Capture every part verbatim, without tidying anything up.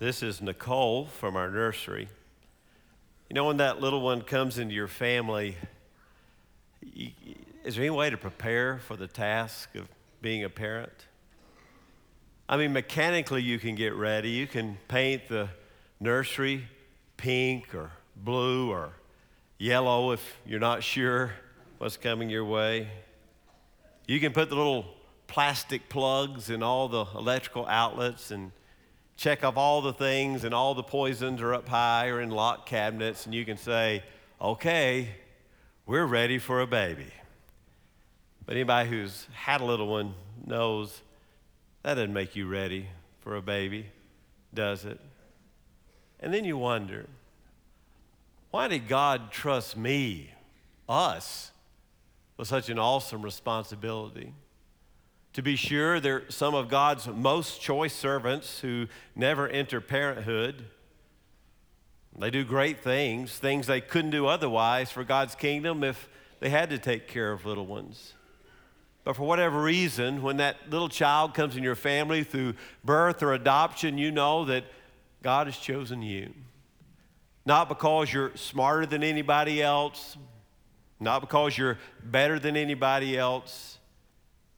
This is Nicole from our nursery. You know, when that little one comes into your family, you, is there any way to prepare for the task of being a parent? I mean, mechanically you can get ready. You can paint the nursery pink or blue or yellow if you're not sure what's coming your way. You can put the little plastic plugs in all the electrical outlets and check off all the things, and all the poisons are up high or in locked cabinets, and you can say, okay, we're ready for a baby. But anybody who's had a little one knows that doesn't make you ready for a baby, does it? And then you wonder, why did God trust me, us, with such an awesome responsibility? To be sure, there are some of God's most choice servants who never enter parenthood. They do great things, things they couldn't do otherwise for God's kingdom if they had to take care of little ones. But for whatever reason, when that little child comes in your family through birth or adoption, you know that God has chosen you. Not because you're smarter than anybody else, not because you're better than anybody else.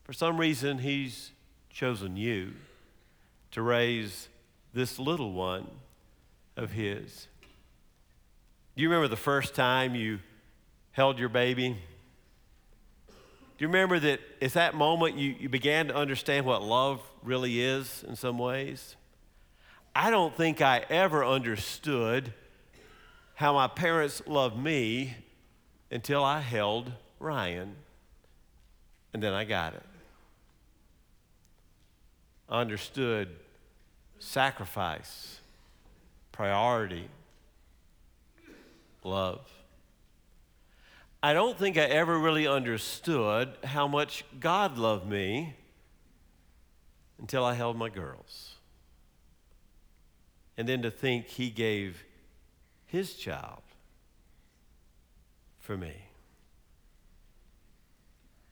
For some reason, he's chosen you to raise this little one of his. Do you remember the first time you held your baby? Do you remember that at that moment you, you began to understand what love really is in some ways? I don't think I ever understood how my parents loved me until I held Ryan, and then I got it. Understood sacrifice, priority, love. I don't think I ever really understood how much God loved me until I held my girls. And then to think he gave his child for me.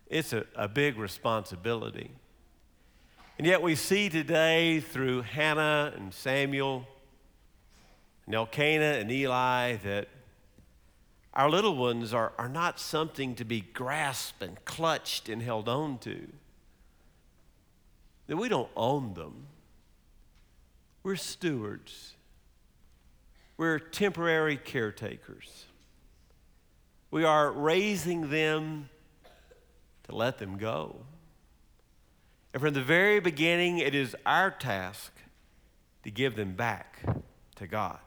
It's a, a big responsibility. And yet we see today through Hannah and Samuel and Elkanah and Eli that our little ones are, are not something to be grasped and clutched and held on to. That we don't own them. We're stewards. We're temporary caretakers. We are raising them to let them go. And from the very beginning, it is our task to give them back to God.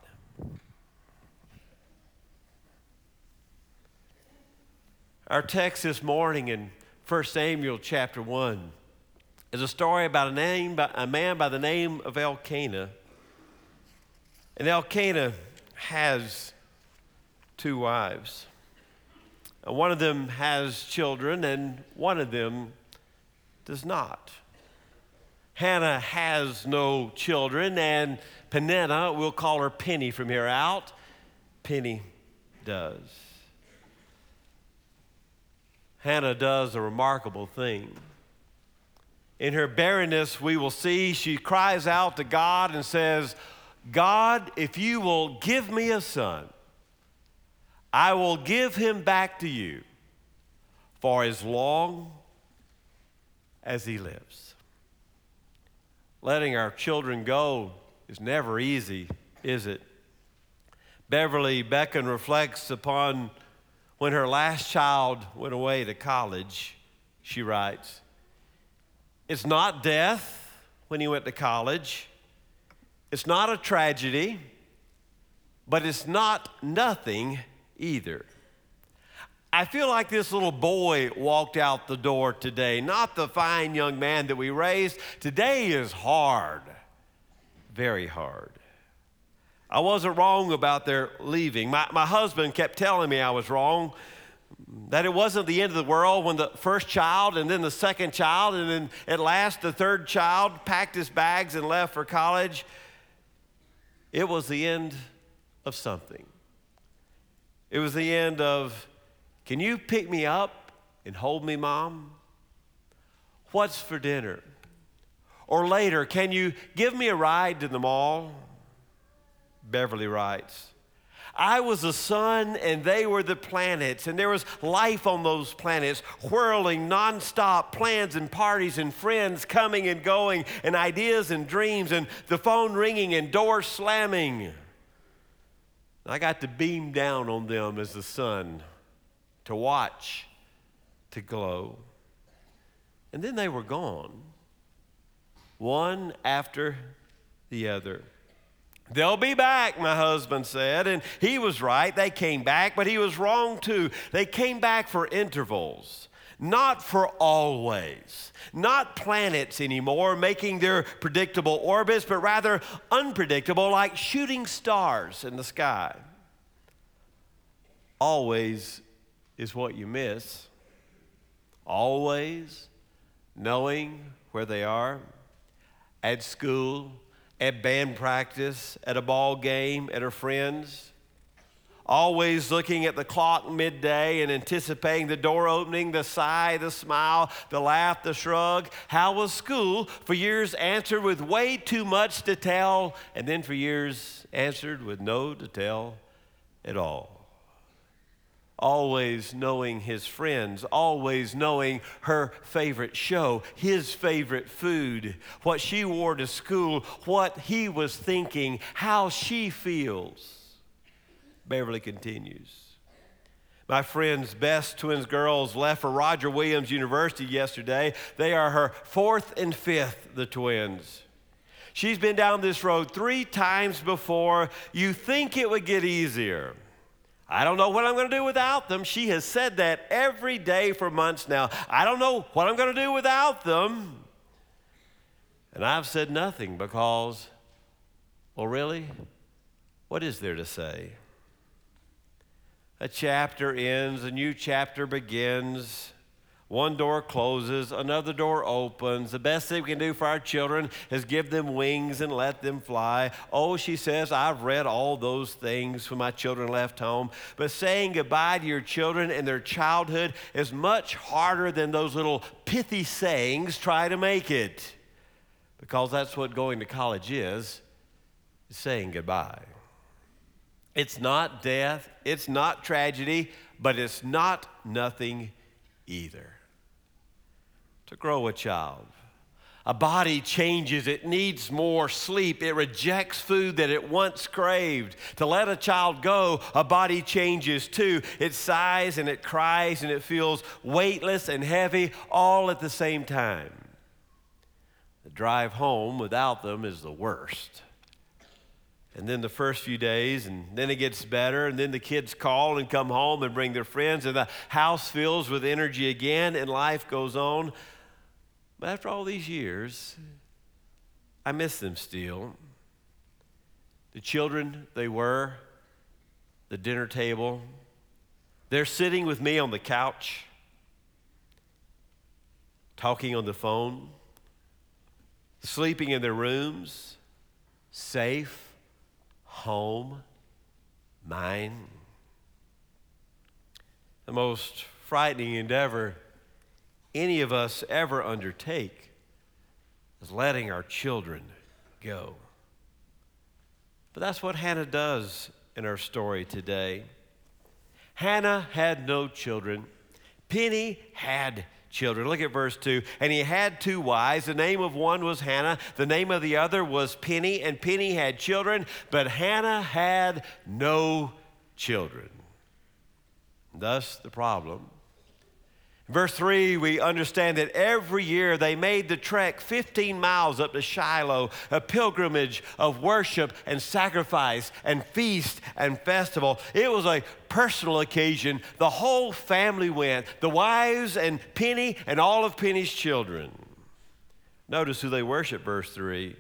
Our text this morning in First Samuel chapter one is a story about a, name, a man by the name of Elkanah. And Elkanah has two wives. One of them has children, and one of them does not. Hannah has no children, and Peninnah, we'll call her Penny from here out, Penny does. Hannah does a remarkable thing. In her barrenness, we will see she cries out to God and says, God, if you will give me a son, I will give him back to you for as long as he lives. Letting our children go is never easy, is it? Beverly Beckon reflects upon when her last child went away to college. She writes, it's not death when he went to college. It's not a tragedy, but it's not nothing either. I feel like this little boy walked out the door today, not the fine young man that we raised. Today is hard, very hard. I wasn't wrong about their leaving. My, my husband kept telling me I was wrong, that it wasn't the end of the world when the first child and then the second child and then at last the third child packed his bags and left for college. It was the end of something. It was the end of, can you pick me up and hold me, Mom? What's for dinner? Or later, can you give me a ride to the mall? Beverly writes, I was the sun and they were the planets, and there was life on those planets, whirling nonstop, plans and parties and friends coming and going and ideas and dreams and the phone ringing and doors slamming. I got to beam down on them as the sun, to watch, to glow. And then they were gone, one after the other. They'll be back, my husband said, and he was right. They came back, but he was wrong too. They came back for intervals, not for always, not planets anymore making their predictable orbits, but rather unpredictable, like shooting stars in the sky. Always is what you miss. Always knowing where they are, at school, at band practice, at a ball game, at her friends. Always looking at the clock midday and anticipating the door opening, the sigh, the smile, the laugh, the shrug. How was school? For years answered with way too much to tell, and then for years answered with no to tell at all. Always knowing his friends, always knowing her favorite show, his favorite food, what she wore to school, what he was thinking, how she feels. Beverly continues, my friend's best twins girls left for Roger Williams University yesterday. They are her fourth and fifth, the twins. She's been down this road three times before. You think it would get easier. I don't know what I'm going to do without them. She has said that every day for months now. I don't know what I'm going to do without them. And I've said nothing because, well, really, what is there to say? A chapter ends, a new chapter begins. One door closes, another door opens. The best thing we can do for our children is give them wings and let them fly. Oh, she says, I've read all those things when my children left home. But saying goodbye to your children and their childhood is much harder than those little pithy sayings try to make it. Because that's what going to college is, is saying goodbye. It's not death, it's not tragedy, but it's not nothing either. To grow a child, a body changes, it needs more sleep, it rejects food that it once craved. To let a child go, a body changes too. It sighs and it cries and it feels weightless and heavy all at the same time. The drive home without them is the worst. And then the first few days, and then it gets better, and then the kids call and come home and bring their friends, and the house fills with energy again, and life goes on. But after all these years, I miss them still. The children they were, the dinner table, they're sitting with me on the couch, talking on the phone, sleeping in their rooms, safe, home, mine. The most frightening endeavor any of us ever undertake is letting our children go. But that's what Hannah does in our story today. Hannah had no children. Penny had children. Look at verse two. And he had two wives. The name of one was Hannah. The name of the other was Penny. And Penny had children, but Hannah had no children. Thus the problem. Verse three, we understand that every year they made the trek fifteen miles up to Shiloh, a pilgrimage of worship and sacrifice and feast and festival. It was a personal occasion. The whole family went, the wives and Penny and all of Penny's children. Notice who they worship, verse three,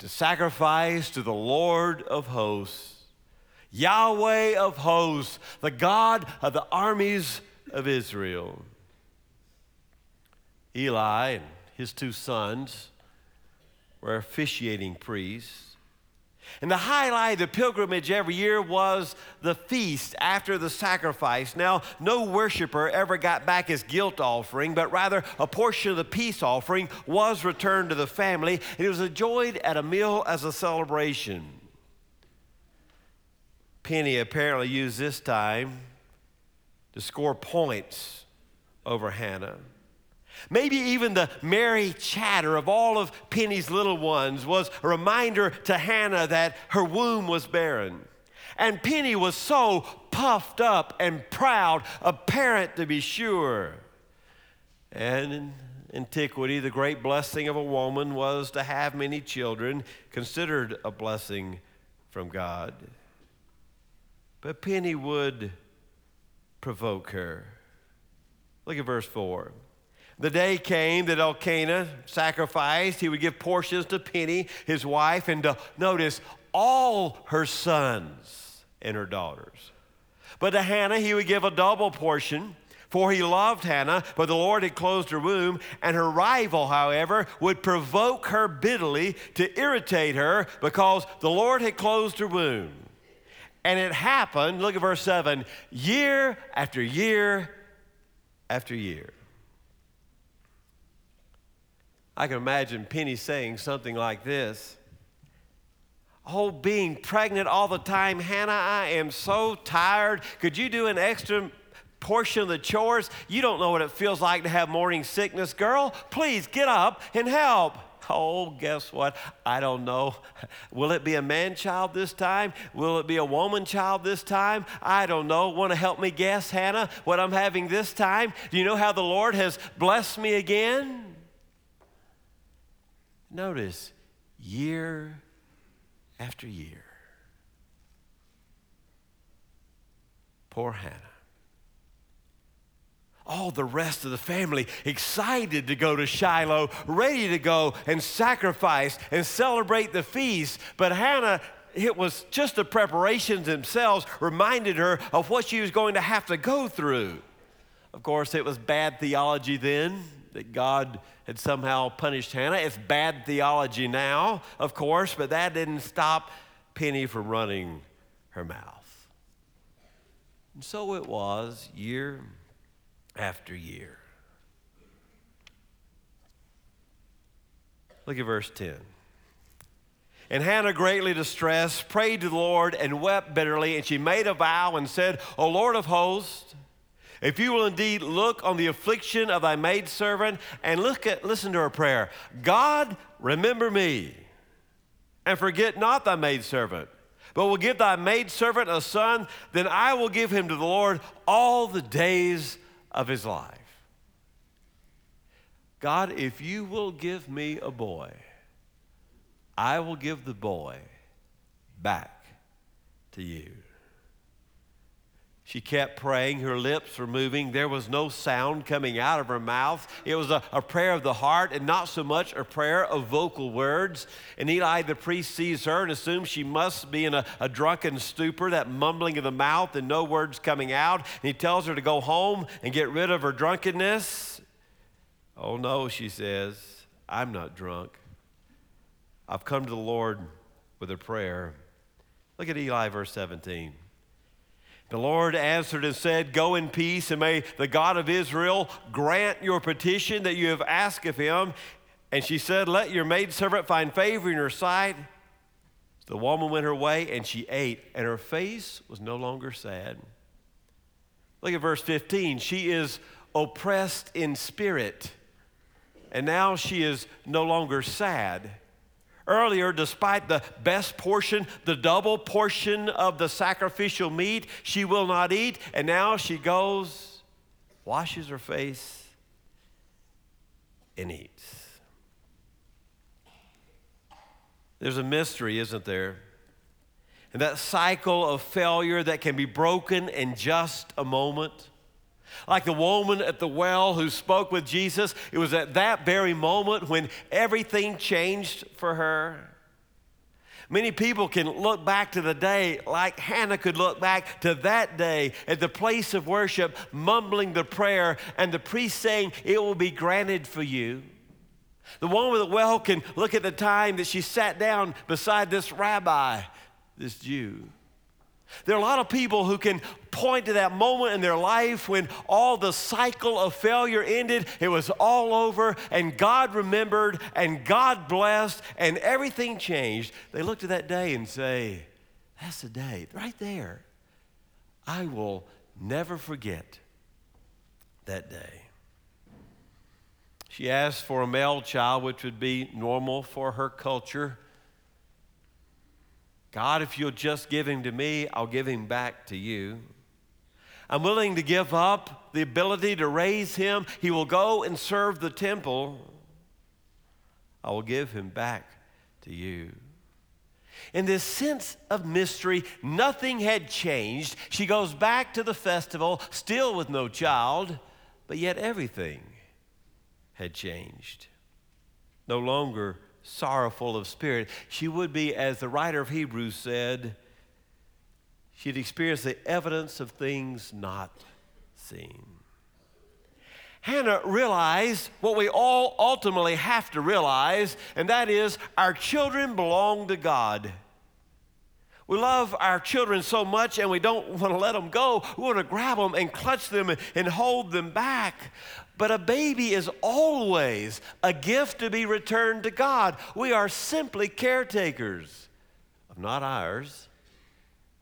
to sacrifice to the Lord of hosts, Yahweh of hosts, the God of the armies of Israel. Eli and his two sons were officiating priests. And the highlight of the pilgrimage every year was the feast after the sacrifice. Now, no worshiper ever got back his guilt offering, but rather a portion of the peace offering was returned to the family, and it was enjoyed at a meal as a celebration. Penny apparently used this time to score points over Hannah. Maybe even the merry chatter of all of Penny's little ones was a reminder to Hannah that her womb was barren. And Penny was so puffed up and proud, a parent to be sure. And in antiquity, the great blessing of a woman was to have many children, considered a blessing from God. But Penny would provoke her. Look at verse four. The day came that Elkanah sacrificed. He would give portions to Penny, his wife, and to, notice, all her sons and her daughters. But to Hannah he would give a double portion, for he loved Hannah, but the Lord had closed her womb, and her rival, however, would provoke her bitterly to irritate her because the Lord had closed her womb. And it happened, look at verse seven, year after year after year. I can imagine Penny saying something like this. Oh, being pregnant all the time, Hannah, I am so tired. Could you do an extra portion of the chores? You don't know what it feels like to have morning sickness, girl. Please get up and help. Oh, guess what? I don't know. Will it be a man child this time? Will it be a woman child this time? I don't know. Want to help me guess, Hannah, what I'm having this time? Do you know how the Lord has blessed me again? Notice, year after year. Poor Hannah. All the rest of the family excited to go to Shiloh, ready to go and sacrifice and celebrate the feast. But Hannah, it was just the preparations themselves reminded her of what she was going to have to go through. Of course, it was bad theology then that God had somehow punished Hannah. It's bad theology now, of course, but that didn't stop Penny from running her mouth. And so it was year after year. Look at verse ten. And Hannah, greatly distressed, prayed to the Lord and wept bitterly, and she made a vow and said, O Lord of hosts, if you will indeed look on the affliction of thy maidservant, and look at, listen to her prayer, God, remember me, and forget not thy maidservant, but will give thy maidservant a son, then I will give him to the Lord all the days of his life. God, if you will give me a boy, I will give the boy back to you. She kept praying, her lips were moving. There was no sound coming out of her mouth. It was a, a prayer of the heart and not so much a prayer of vocal words. And Eli the priest sees her and assumes she must be in a, a drunken stupor, that mumbling of the mouth and no words coming out. And he tells her to go home and get rid of her drunkenness. Oh no, she says, I'm not drunk. I've come to the Lord with a prayer. Look at Eli verse seventeen. The Lord answered and said, go in peace, and may the God of Israel grant your petition that you have asked of him. And she said, let your maidservant find favor in her sight. So the woman went her way, and she ate, and her face was no longer sad. Look at verse fifteen. She is oppressed in spirit, and now she is no longer sad. Earlier, despite the best portion, the double portion of the sacrificial meat, she will not eat. And now she goes, washes her face, and eats. There's a mystery, isn't there? And that cycle of failure that can be broken in just a moment. Like the woman at the well who spoke with Jesus, it was at that very moment when everything changed for her. Many people can look back to the day like Hannah could look back to that day at the place of worship, mumbling the prayer, and the priest saying, it will be granted for you. The woman at the well can look at the time that she sat down beside this rabbi, this Jew. There are a lot of people who can point to that moment in their life when all the cycle of failure ended, it was all over, and God remembered, and God blessed, and everything changed. They look to that day and say, That's the day, right there. I will never forget that day. She asked for a male child, which would be normal for her culture. God, if you'll just give him to me, I'll give him back to you. I'm willing to give up the ability to raise him. He will go and serve the temple. I will give him back to you. In this sense of mystery, nothing had changed. She goes back to the festival, still with no child, but yet everything had changed. No longer sorrowful of spirit. She would be, as the writer of Hebrews said, she'd experienced the evidence of things not seen. Hannah realized what we all ultimately have to realize, and that is our children belong to God. We love our children so much, and we don't want to let them go. We want to grab them and clutch them and hold them back. But a baby is always a gift to be returned to God. We are simply caretakers of not ours,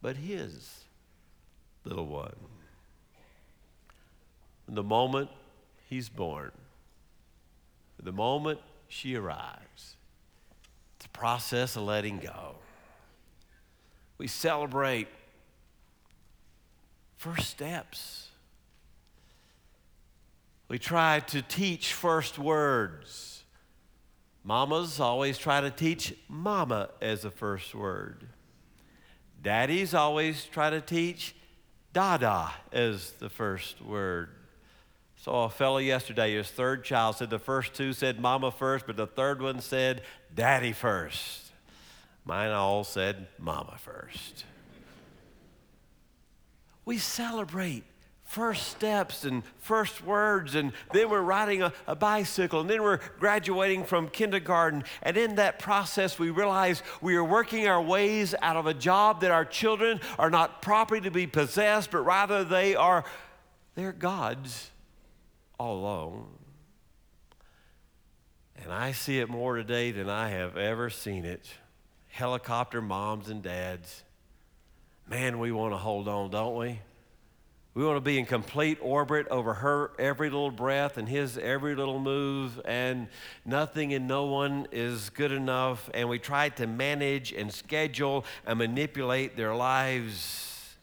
but his little one. From the moment he's born, from the moment she arrives, it's a process of letting go. We celebrate first steps. We try to teach first words. Mamas always try to teach mama as a first word. Daddies always try to teach dada as the first word. Saw a fellow yesterday, his third child said the first two said mama first, but the third one said daddy first. Mine all said mama first. We celebrate first steps and first words, and then we're riding a, a bicycle, and then we're graduating from kindergarten, and in that process we realize we are working our ways out of a job that our children are not property to be possessed, but rather they are they're God's all alone. And I see it more today than I have ever seen it. Helicopter moms and dads. Man, we want to hold on, don't we? We want to be in complete orbit over her every little breath and his every little move, and nothing and no one is good enough, and we try to manage and schedule and manipulate their lives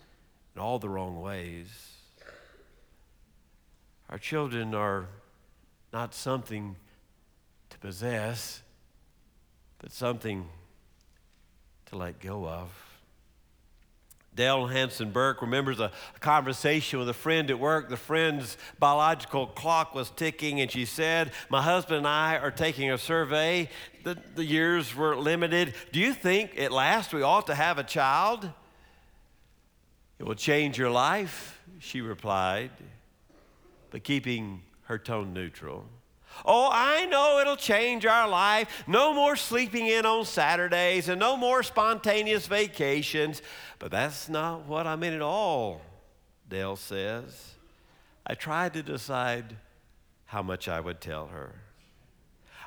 in all the wrong ways. Our children are not something to possess, but something to let go of. Dale Hansen-Burke remembers a conversation with a friend at work. The friend's biological clock was ticking, and she said, "My husband and I are taking a survey. The, the years were limited. Do you think at last we ought to have a child? It will change your life," she replied, but keeping her tone neutral. "Oh, I know it'll change our life. No more sleeping in on Saturdays and no more spontaneous vacations." "But that's not what I meant at all," Dale says. I tried to decide how much I would tell her.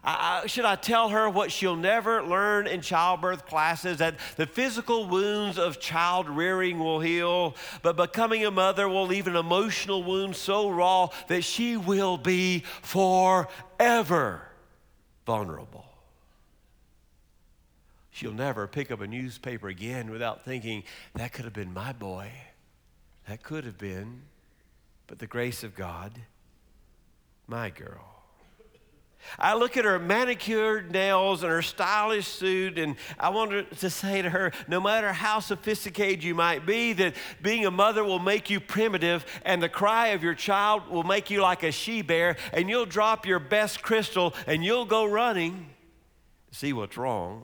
I, I, should I tell her what she'll never learn in childbirth classes, that the physical wounds of child rearing will heal, but becoming a mother will leave an emotional wound so raw that she will be forever vulnerable? She'll never pick up a newspaper again without thinking, "That could have been my boy. That could have been, but the grace of God, my girl." I look at her manicured nails and her stylish suit, and I want to say to her, no matter how sophisticated you might be, that being a mother will make you primitive, and the cry of your child will make you like a she-bear, and you'll drop your best crystal, and you'll go running to see what's wrong.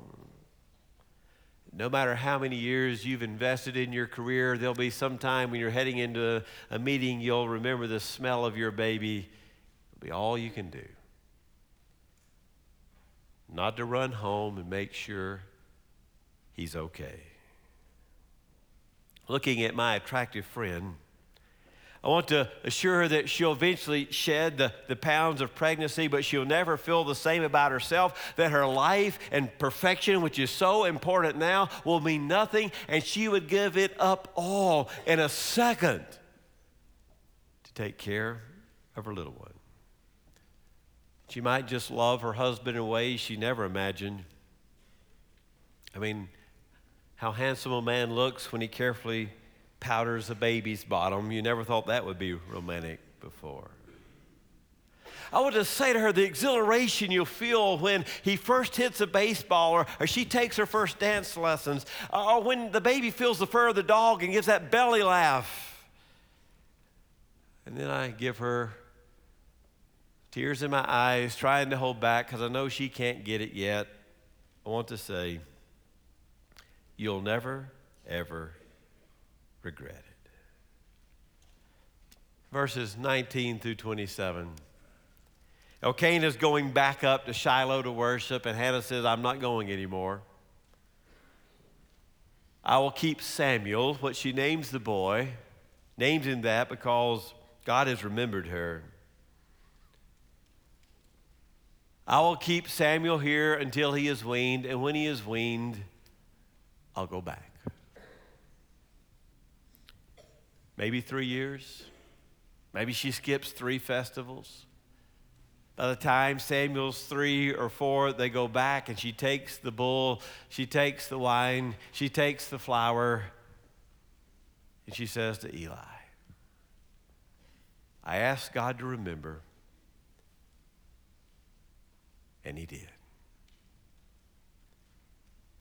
No matter how many years you've invested in your career, there'll be some time when you're heading into a meeting, you'll remember the smell of your baby. It'll be all you can do. Not to run home and make sure he's okay. Looking at my attractive friend, I want to assure her that she'll eventually shed the, the pounds of pregnancy, but she'll never feel the same about herself, that her life and perfection, which is so important now, will mean nothing, and she would give it up all in a second to take care of her little one. She might just love her husband in ways she never imagined. I mean, how handsome a man looks when he carefully powders a baby's bottom. You never thought that would be romantic before. I want to say to her the exhilaration you'll feel when he first hits a baseball, or, or she takes her first dance lessons, or when the baby feels the fur of the dog and gives that belly laugh. And then I give her tears in my eyes, trying to hold back because I know she can't get it yet. I want to say, you'll never, ever regret it. Verses nineteen through twenty-seven. Elkanah's going back up to Shiloh to worship, and Hannah says, I'm not going anymore. I will keep Samuel, what she names the boy, names him that because God has remembered her. I will keep Samuel here until he is weaned, and when he is weaned, I'll go back. Maybe three years. Maybe she skips three festivals. By the time Samuel's three or four, they go back and she takes the bull, she takes the wine, she takes the flour, and she says to Eli, I asked God to remember, and he did.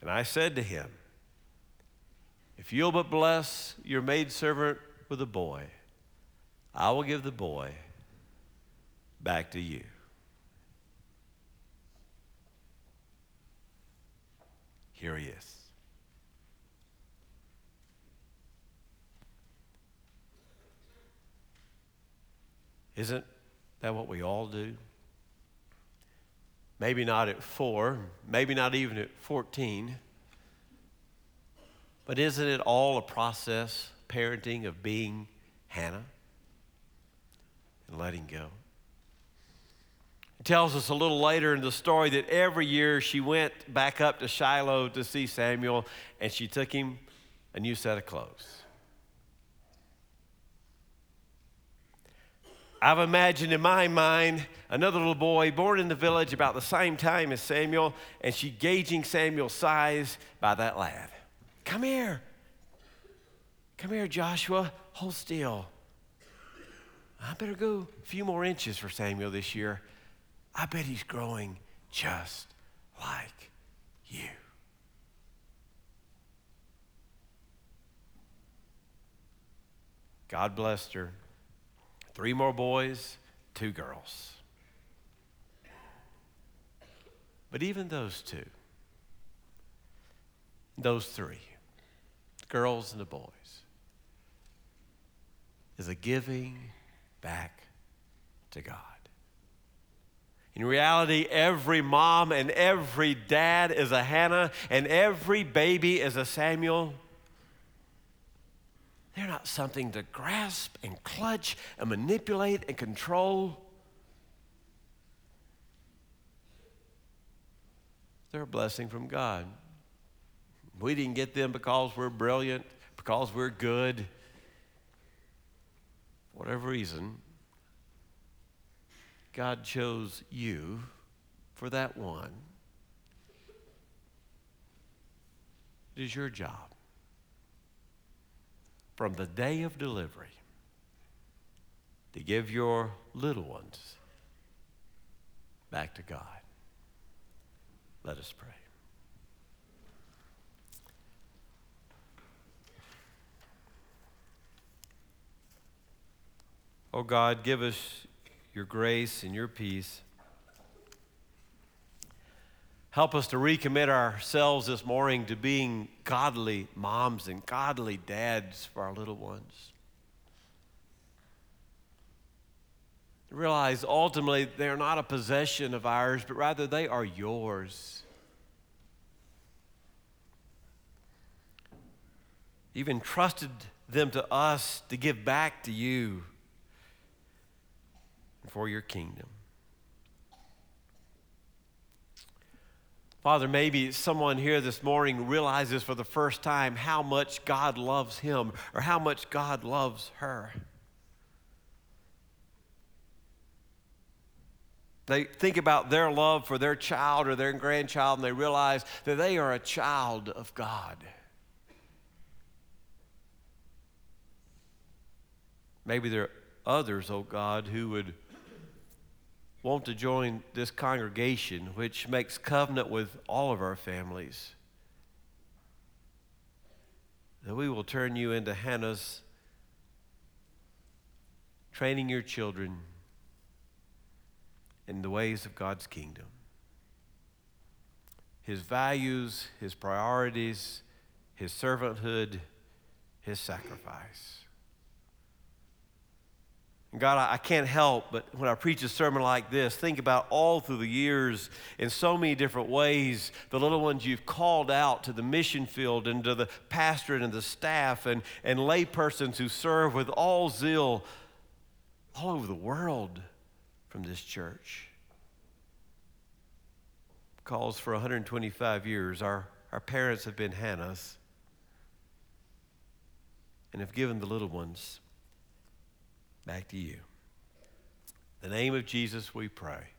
And I said to him, if you'll but bless your maidservant with a boy, I will give the boy back to you. Here he is. Isn't that what we all do? Maybe not at four, maybe not even at fourteen. But isn't it all a process, parenting, of being Hannah and letting go? It tells us a little later in the story that every year she went back up to Shiloh to see Samuel, and she took him a new set of clothes. I've imagined in my mind another little boy born in the village about the same time as Samuel, and she gauging Samuel's size by that lad. Come here. Come here, Joshua. Hold still. I better go a few more inches for Samuel this year. I bet he's growing just like you. God blessed her. Three more boys, two girls. But even those two, those three, girls and the boys, is a giving back to God. In reality, every mom and every dad is a Hannah, and every baby is a Samuel. They're not something to grasp and clutch and manipulate and control. They're a blessing from God. We didn't get them because we're brilliant, because we're good. For whatever reason, God chose you for that one. It is your job from the day of delivery to give your little ones back to God. Let us pray. Oh God, give us your grace and your peace. Help us to recommit ourselves this morning to being godly moms and godly dads for our little ones. Realize ultimately they're not a possession of ours, but rather they are yours. You've entrusted them to us to give back to you. and for your kingdom. Father, maybe someone here this morning realizes for the first time how much God loves him or how much God loves her. They think about their love for their child or their grandchild, and they realize that they are a child of God. Maybe there are others, oh God, who would want to join this congregation, which makes covenant with all of our families, that we will turn you into Hannah's, training your children in the ways of God's kingdom, his values, his priorities, his servanthood, his sacrifice. God, I can't help but when I preach a sermon like this, think about all through the years in so many different ways, the little ones you've called out to the mission field and to the pastorate and the staff and, and lay persons who serve with all zeal all over the world from this church. Because for one hundred twenty-five years, our, our parents have been Hannah's and have given the little ones back to you. In the name of Jesus, we pray.